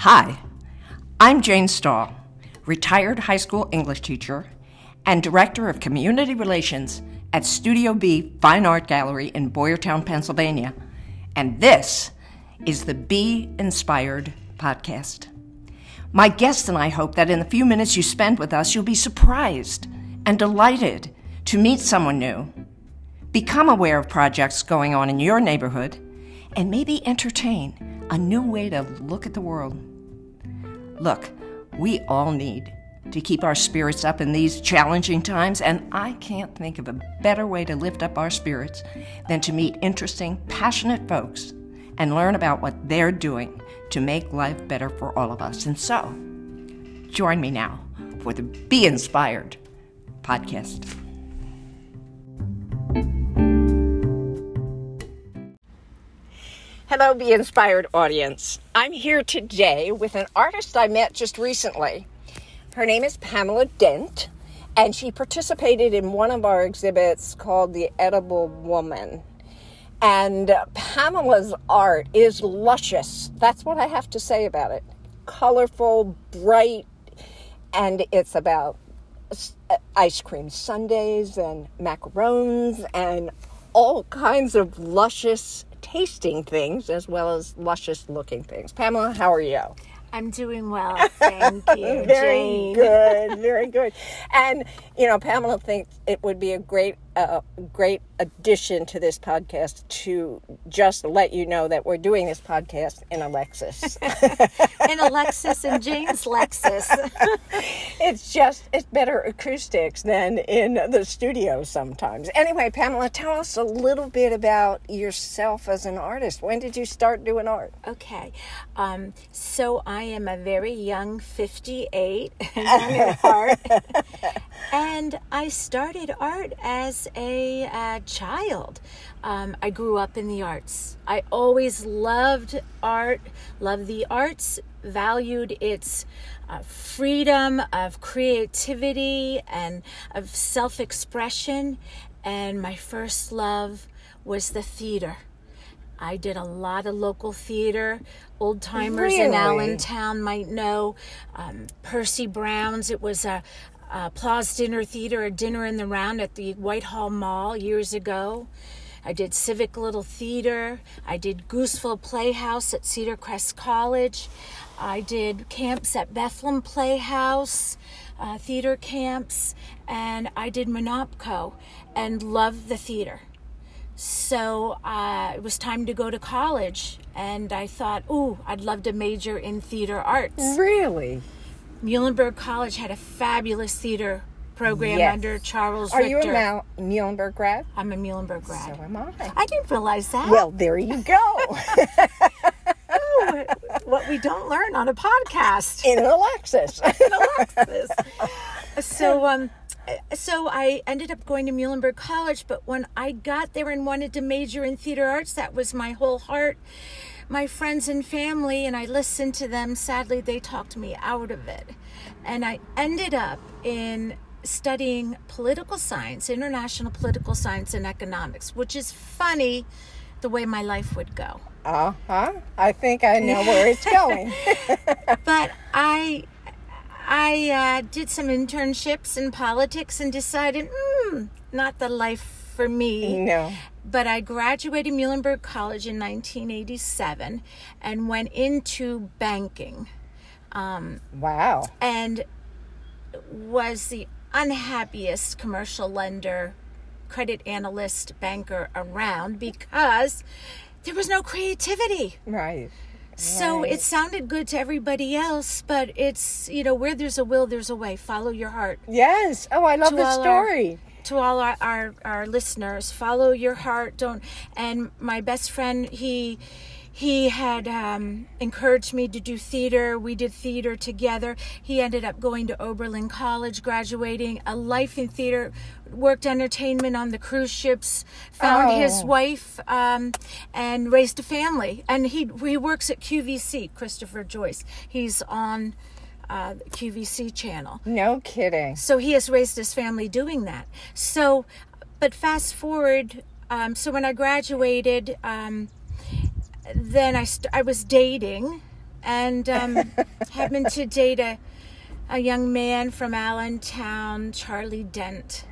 Hi, I'm Jane Stahl, retired high school English teacher and Director of Community Relations at Studio B Fine Art Gallery in Boyertown, Pennsylvania, and this is the Be Inspired Podcast. My guest and I hope that in the few minutes you spend with us, you'll be surprised and delighted to meet someone new, become aware of projects going on in your neighborhood, and maybe entertain a new way to look at the world. Look, we all need to keep our spirits up in these challenging times, and I can't think of a better way to lift up our spirits than to meet interesting, passionate folks and learn about what they're doing to make life better for all of us. And so, join me now for the Be Inspired Podcast. Hello, Be Inspired audience. I'm here today with an artist I met just recently. Her name is Pamela Dent, and she participated in one of our exhibits called The Edible Woman. And Pamela's art is luscious. That's what I have to say about it. Colorful, bright, and it's about ice cream sundaes and macarons and all kinds of luscious tasting things as well as luscious looking things. Pamela, how are you? I'm doing well, thank you, Jane. Very good. And, you know, Pamela thinks it would be a great addition to this podcast to just let you know that we're doing this podcast in Alexis. In Alexis and James Lexus. It's better acoustics than in the studio sometimes. Anyway, Pamela, tell us a little bit about yourself as an artist. When did you start doing art? Okay, so I am a very young 58, young at heart, and I started art as a child. I grew up in the arts. I always loved art, loved the arts, valued its freedom of creativity and of self-expression, and my first love was the theater. I did a lot of local theater. Old timers in Allentown might know Percy Brown's. It was a Plaza Dinner Theater, a dinner in the round at the Whitehall Mall years ago. I did Civic Little Theater. I did Gooseville Playhouse at Cedar Crest College. I did camps at Bethlehem Playhouse, theater camps, and I did Monopco and loved the theater. So it was time to go to college, and I thought, ooh, I'd love to major in theater arts. Really? Muhlenberg College had a fabulous theater program under Charles Richter. Are you a Muhlenberg grad? I'm a Muhlenberg grad. So am I. I didn't realize that. Well, there you go. Ooh, what we don't learn on a podcast. In Alexis. In Alexis. So I ended up going to Muhlenberg College, but when I got there and wanted to major in theater arts, that was my whole heart. My friends and family, and I listened to them, sadly, they talked me out of it. And I ended up in studying political science, international political science and economics, which is funny the way my life would go. Uh-huh. I think I know where it's going. But I did some internships in politics and decided, not the life for me. No. But I graduated Muhlenberg College in 1987 and went into banking. Wow. And was the unhappiest commercial lender, credit analyst, banker around because there was no creativity. Right. So it sounded good to everybody else, but it's, you know, where there's a will, there's a way. Follow your heart. Yes. Oh, I love the story. To all our listeners, follow your heart. Don't. And my best friend, he had encouraged me to do theater. We did theater together. He ended up going to Oberlin College, graduating, a life in theater, worked entertainment on the cruise ships, found his wife, and raised a family. And he works at QVC, Christopher Joyce. He's on QVC channel. No kidding. So he has raised his family doing that. So, but fast forward, so when I graduated... Then I was dating and happened to date a young man from Allentown, Charlie Dent.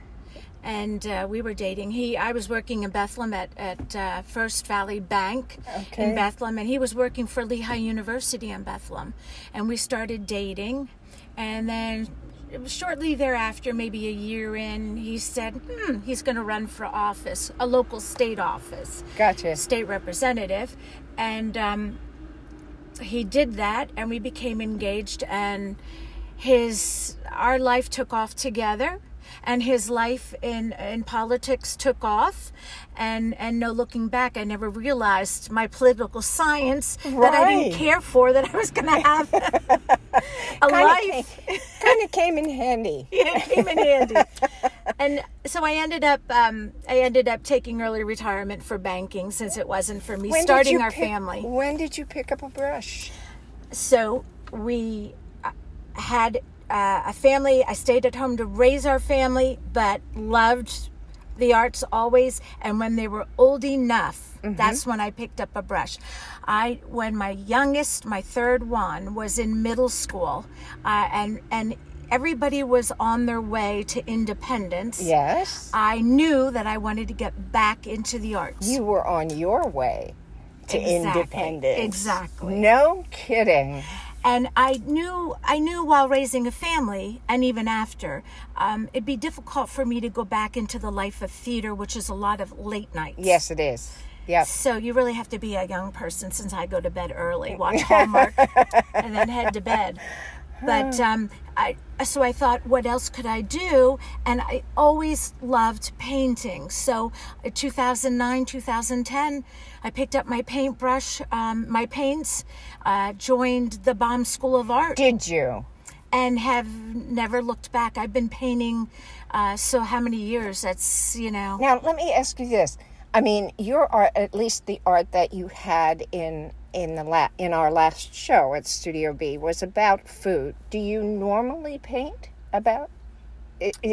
And we were dating. I was working in Bethlehem at First Valley Bank in Bethlehem, and he was working for Lehigh University in Bethlehem. And we started dating, and then shortly thereafter, maybe a year in, he said he's going to run for office, a local state office. Gotcha. State representative, and he did that, and we became engaged, and our life took off together. And his life in politics took off, and no looking back. I never realized my political science that I didn't care for, that I was going to have a life. Kind of came in handy. Yeah, it came in handy. And so I ended up taking early retirement for banking, since it wasn't for me, starting our family. When did you pick up a brush? So we had a family. I stayed at home to raise our family, but loved the arts always. And when they were old enough, that's when I picked up a brush. When my youngest, my third one, was in middle school, and everybody was on their way to independence. Yes, I knew that I wanted to get back into the arts. You were on your way to independence. Exactly. No kidding. And I knew while raising a family, and even after, it'd be difficult for me to go back into the life of theater, which is a lot of late nights. Yes, it is. Yeah. So you really have to be a young person, since I go to bed early, watch Hallmark, and then head to bed. But I thought, what else could I do? And I always loved painting. So in 2009, 2010, I picked up my paintbrush, my paints, joined the Baum School of Art. Did you? And have never looked back. I've been painting, so how many years? That's, Now, let me ask you this. I mean, your art, at least the art that you had in our last show at Studio B, was about food. Do you normally paint about?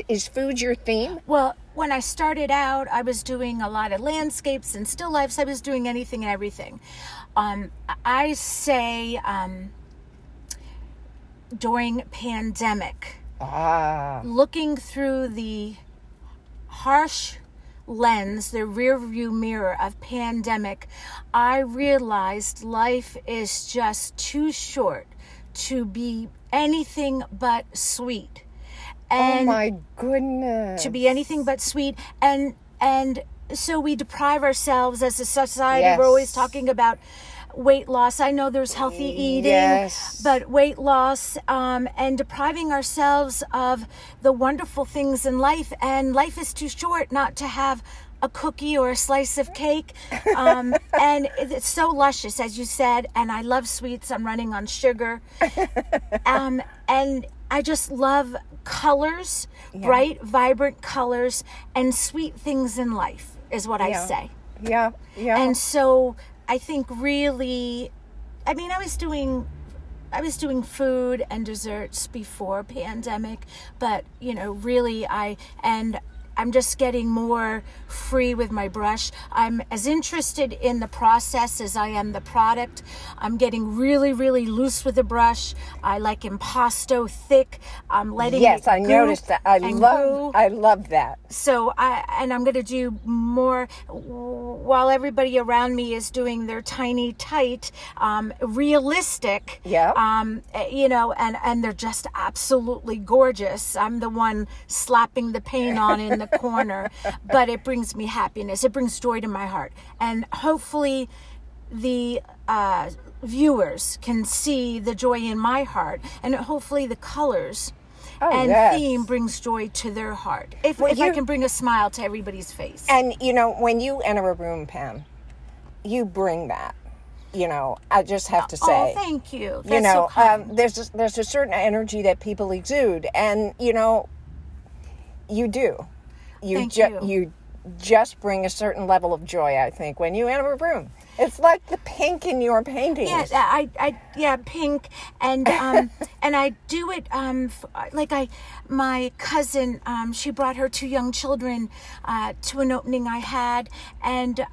Is food your theme? Well, when I started out, I was doing a lot of landscapes and still lifes. I was doing anything and everything. I say during pandemic, looking through the harsh lens, the rear view mirror of pandemic, I realized life is just too short to be anything but sweet. And oh my goodness. To be anything but sweet. And so we deprive ourselves as a society. Yes. We're always talking about weight loss. I know there's healthy eating, but weight loss, and depriving ourselves of the wonderful things in life. And life is too short not to have a cookie or a slice of cake. And it's so luscious, as you said. And I love sweets. I'm running on sugar. And I just love colors, bright, vibrant colors, and sweet things in life is what I say. Yeah. Yeah. And so I think I was doing food and desserts before pandemic, but really I'm just getting more free with my brush. I'm as interested in the process as I am the product. I'm getting really, really loose with the brush. I like impasto thick. I'm letting it go. Yes, I noticed that. I love that. So I'm going to do more while everybody around me is doing their tiny, tight, realistic. Yeah. And they're just absolutely gorgeous. I'm the one slapping the paint on in the corner, but it brings me happiness. It brings joy to my heart, and hopefully the viewers can see the joy in my heart, and hopefully the colors theme brings joy to their heart. If I can bring a smile to everybody's face. And when you enter a room, Pam, you bring that. I just have to say. Oh, thank you. That's so kind. There's a certain energy that people exude, and you do. You just bring a certain level of joy, I think, when you enter a room. It's like the pink in your paintings. Yeah, I pink, and and I do it my cousin, she brought her two young children to an opening I had, and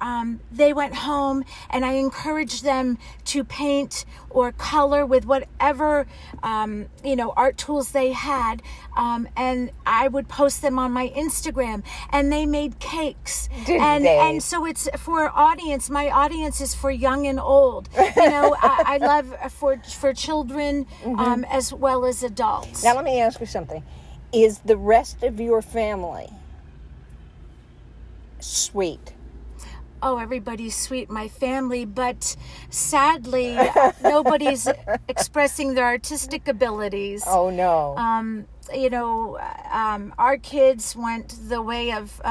they went home, and I encouraged them to paint or color with whatever art tools they had, and I would post them on my Instagram, and they made cakes. And so it's for our audience. My audience is for young and old. I love for children, mm-hmm. As well as adults. Now let me ask you something. Is the rest of your family sweet? Oh, everybody's sweet, my family, but sadly, nobody's expressing their artistic abilities. Oh, no. Our kids went the way of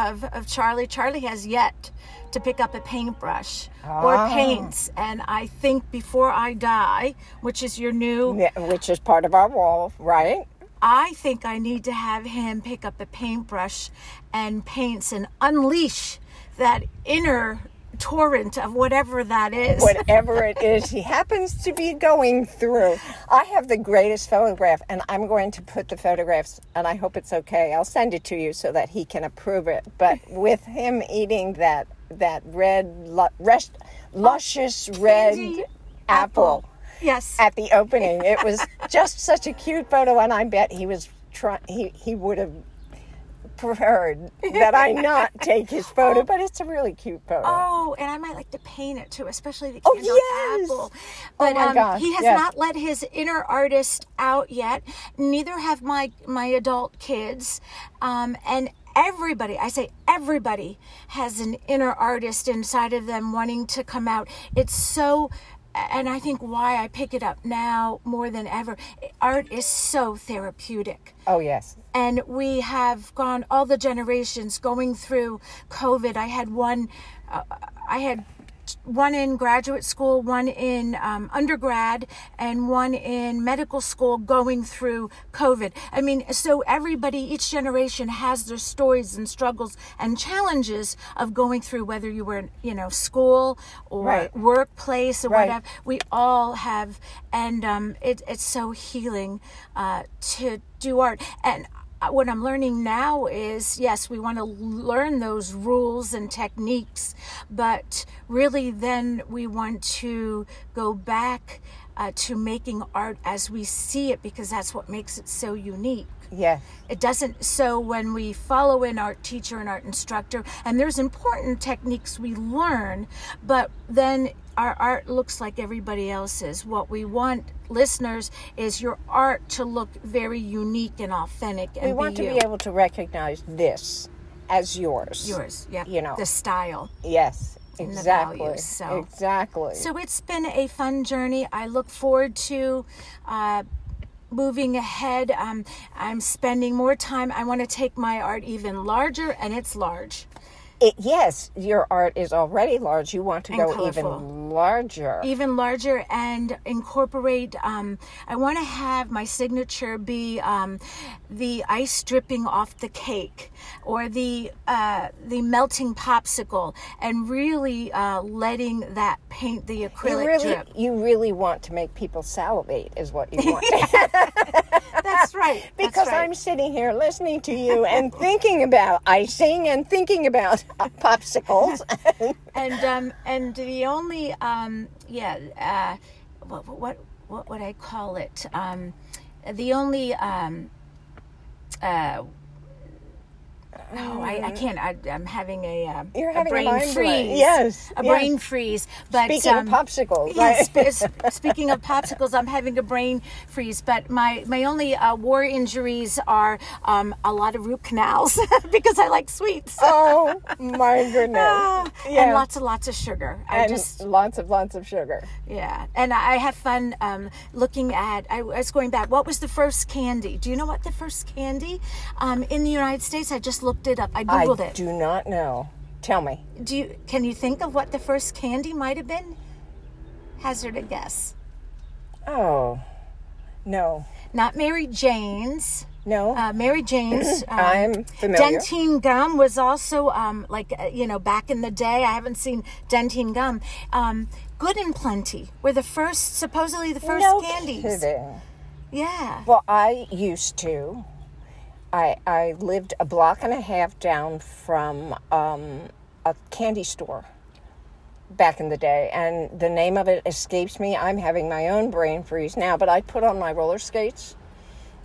Charlie. Charlie has yet to pick up a paintbrush or paints. And I think before I die, which is your new... Yeah, which is part of our wall, right? I think I need to have him pick up a paintbrush and paints and unleash that inner torrent of whatever that is. Whatever it is he happens to be going through. I have the greatest photograph, and I'm going to put the photographs, and I hope it's okay. I'll send it to you so that he can approve it. But with him eating that luscious red apple. Yes. At the opening. It was just such a cute photo, and I bet he was he would have preferred that I not take his photo, but it's a really cute photo. Oh, and I might like to paint it too, especially the candle apple. But he has not let his inner artist out yet. Neither have my adult kids. And everybody has an inner artist inside of them wanting to come out. It's so... And I think why I pick it up now more than ever, art is so therapeutic. Oh, yes. And we have gone all the generations going through COVID. I had one in graduate school, one in undergrad, and one in medical school going through COVID. I mean, so everybody, each generation has their stories and struggles and challenges of going through, whether you were in, school or workplace or whatever. We all have, and it's so healing to do art. And what I'm learning now is, yes, we want to learn those rules and techniques, but really then we want to go back to making art as we see it, because that's what makes it so unique. Yeah. It doesn't, so when we follow an art teacher and art instructor, and there's important techniques we learn, but then our art looks like everybody else's. What we want, listeners, is your art to look very unique and authentic. And we want to be able to recognize this as yours. Yours, yeah. The style. Yes, exactly. Values, so. Exactly. So it's been a fun journey. I look forward to moving ahead. I'm spending more time. I want to take my art even larger, and it's large. Yes, your art is already large. You want to go colorful. Even larger and incorporate. I want to have my signature be the ice dripping off the cake or the melting popsicle, and really letting that paint the acrylic drip. You really want to make people salivate is what you want. That's right. Because I'm sitting here listening to you and thinking about icing and thinking about popsicles. And the only, what would I call it? The only, I can't. I'm having a brain freeze. Yes, brain freeze. But speaking of popsicles, right? Speaking of popsicles, I'm having a brain freeze. But my only war injuries are a lot of root canals because I like sweets. Oh my goodness! And lots of sugar. Lots of sugar. Yeah, and I have fun looking at. I was going back. What was the first candy? Do you know what the first candy in the United States? I just looked it up. I Googled it. I do not know. Tell me. Can you think of what the first candy might have been? Hazard a guess. Oh, no. Not Mary Jane's. No. Mary Jane's. I'm familiar. Dentine gum was also, back in the day. I haven't seen Dentine gum. Good and Plenty were supposedly the first candies. No kidding. Yeah. Well, I used to. I lived a block and a half down from a candy store back in the day, and the name of it escapes me. I'm having my own brain freeze now, but I put on my roller skates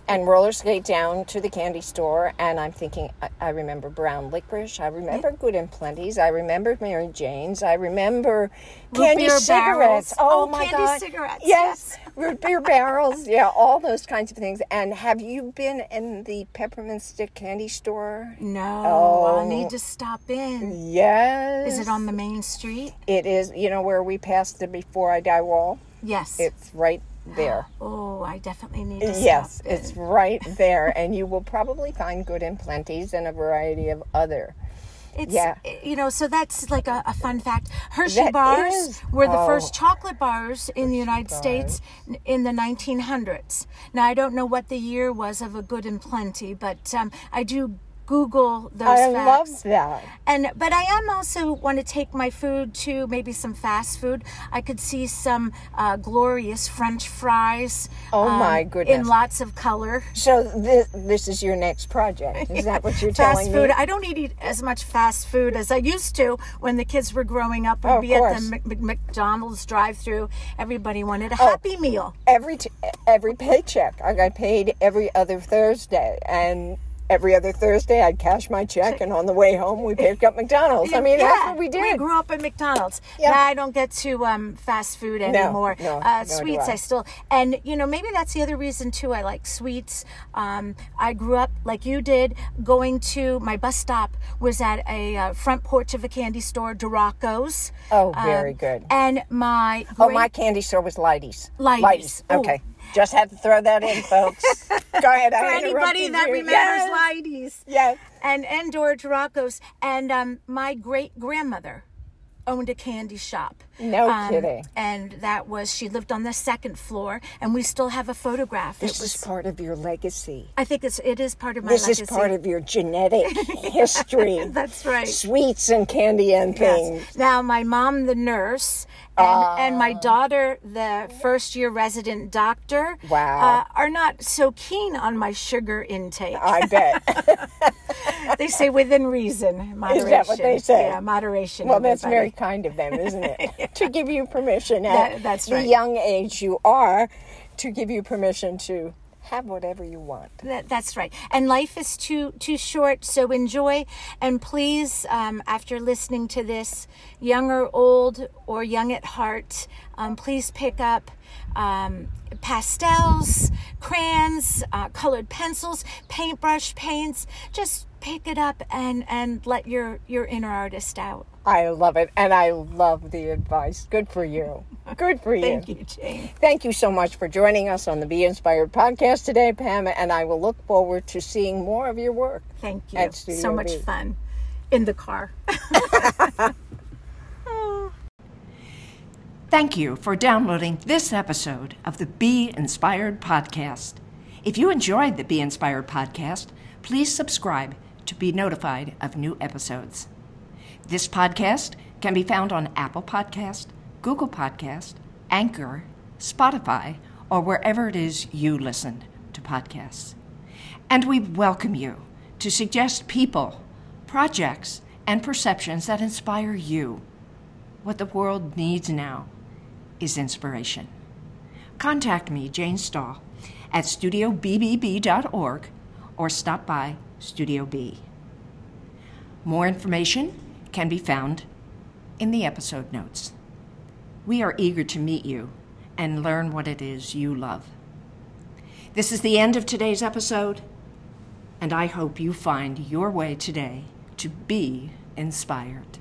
and roller skate down to the candy store, and I'm thinking, I remember brown licorice, I remember Good and Plenty's, I remember Mary Jane's, I remember candy cigarettes. Oh, my God. Candy cigarettes. Yes. Root beer barrels. Yeah, all those kinds of things. And have you been in the peppermint stick candy store? No. Oh, I need to stop in. Yes. Is it on the main street? It is. You know where we passed the Before I Die wall? Yes. It's right there. Oh, I definitely need to stop. Yes, it's right there, and you will probably find Good and Plenty's and a variety of other. So that's like a fun fact. Hershey bars were the first chocolate bars in the United States in the 1900s. Now, I don't know what the year was of a Good and Plenty, but I do Google those facts. I love that. But I am also want to take my food to maybe some fast food. I could see some glorious French fries. Oh my goodness! In lots of color. So this is your next project. Is that what you're telling me? Fast food. I don't eat as much fast food as I used to when the kids were growing up. I'd be at the McDonald's drive-through. Everybody wanted a Happy Meal. Every paycheck, I got paid every other Thursday, and every other Thursday, I'd cash my check, and on the way home, we picked up McDonald's. I mean, that's what we did. We grew up at McDonald's. Yeah. Now I don't get to fast food anymore. Sweets, I still... And, maybe that's the other reason, too. I like sweets. I grew up, like you did, going to... My bus stop was at a front porch of a candy store, Doraco's. Oh, very good. And my... my candy store was Lighties. Lighties. Okay. Ooh. Just had to throw that in, folks. Go ahead. For anybody that remembers Lighties. Yes. And Dora Gerakos. And my great-grandmother owned a candy shop. No kidding. And she lived on the second floor, and we still have a photograph. This is part of your legacy. I think it is part of my legacy. This is part of your genetic history. That's right. Sweets and candy and things. Yes. Now, my mom, the nurse... And my daughter, the first-year resident doctor, are not so keen on my sugar intake. I bet. They say within reason, moderation. Is that what they say? Yeah, moderation. Well, that's very kind of them, isn't it? Yeah. To give you permission at the young age you are, to give you permission to... Have whatever you want. That's right. And life is too short, so enjoy. And please, after listening to this, young or old or young at heart, please pick up pastels, crayons, colored pencils, paintbrush paints. Just pick it up and let your inner artist out. I love it, and I love the advice. Good for you. Good for you. Thank you, Jane. Thank you so much for joining us on the Be Inspired podcast today, Pam, and I will look forward to seeing more of your work. Thank you. So much fun in the car. Thank you for downloading this episode of the Be Inspired podcast. If you enjoyed the Be Inspired podcast, please subscribe to be notified of new episodes. This podcast can be found on Apple Podcast, Google Podcast, Anchor, Spotify, or wherever it is you listen to podcasts. And we welcome you to suggest people, projects, and perceptions that inspire you. What the world needs now is inspiration. Contact me, Jane Stahl, at StudioBBB.org or stop by Studio B. More information can be found in the episode notes. We are eager to meet you and learn what it is you love. This is the end of today's episode, and I hope you find your way today to be inspired.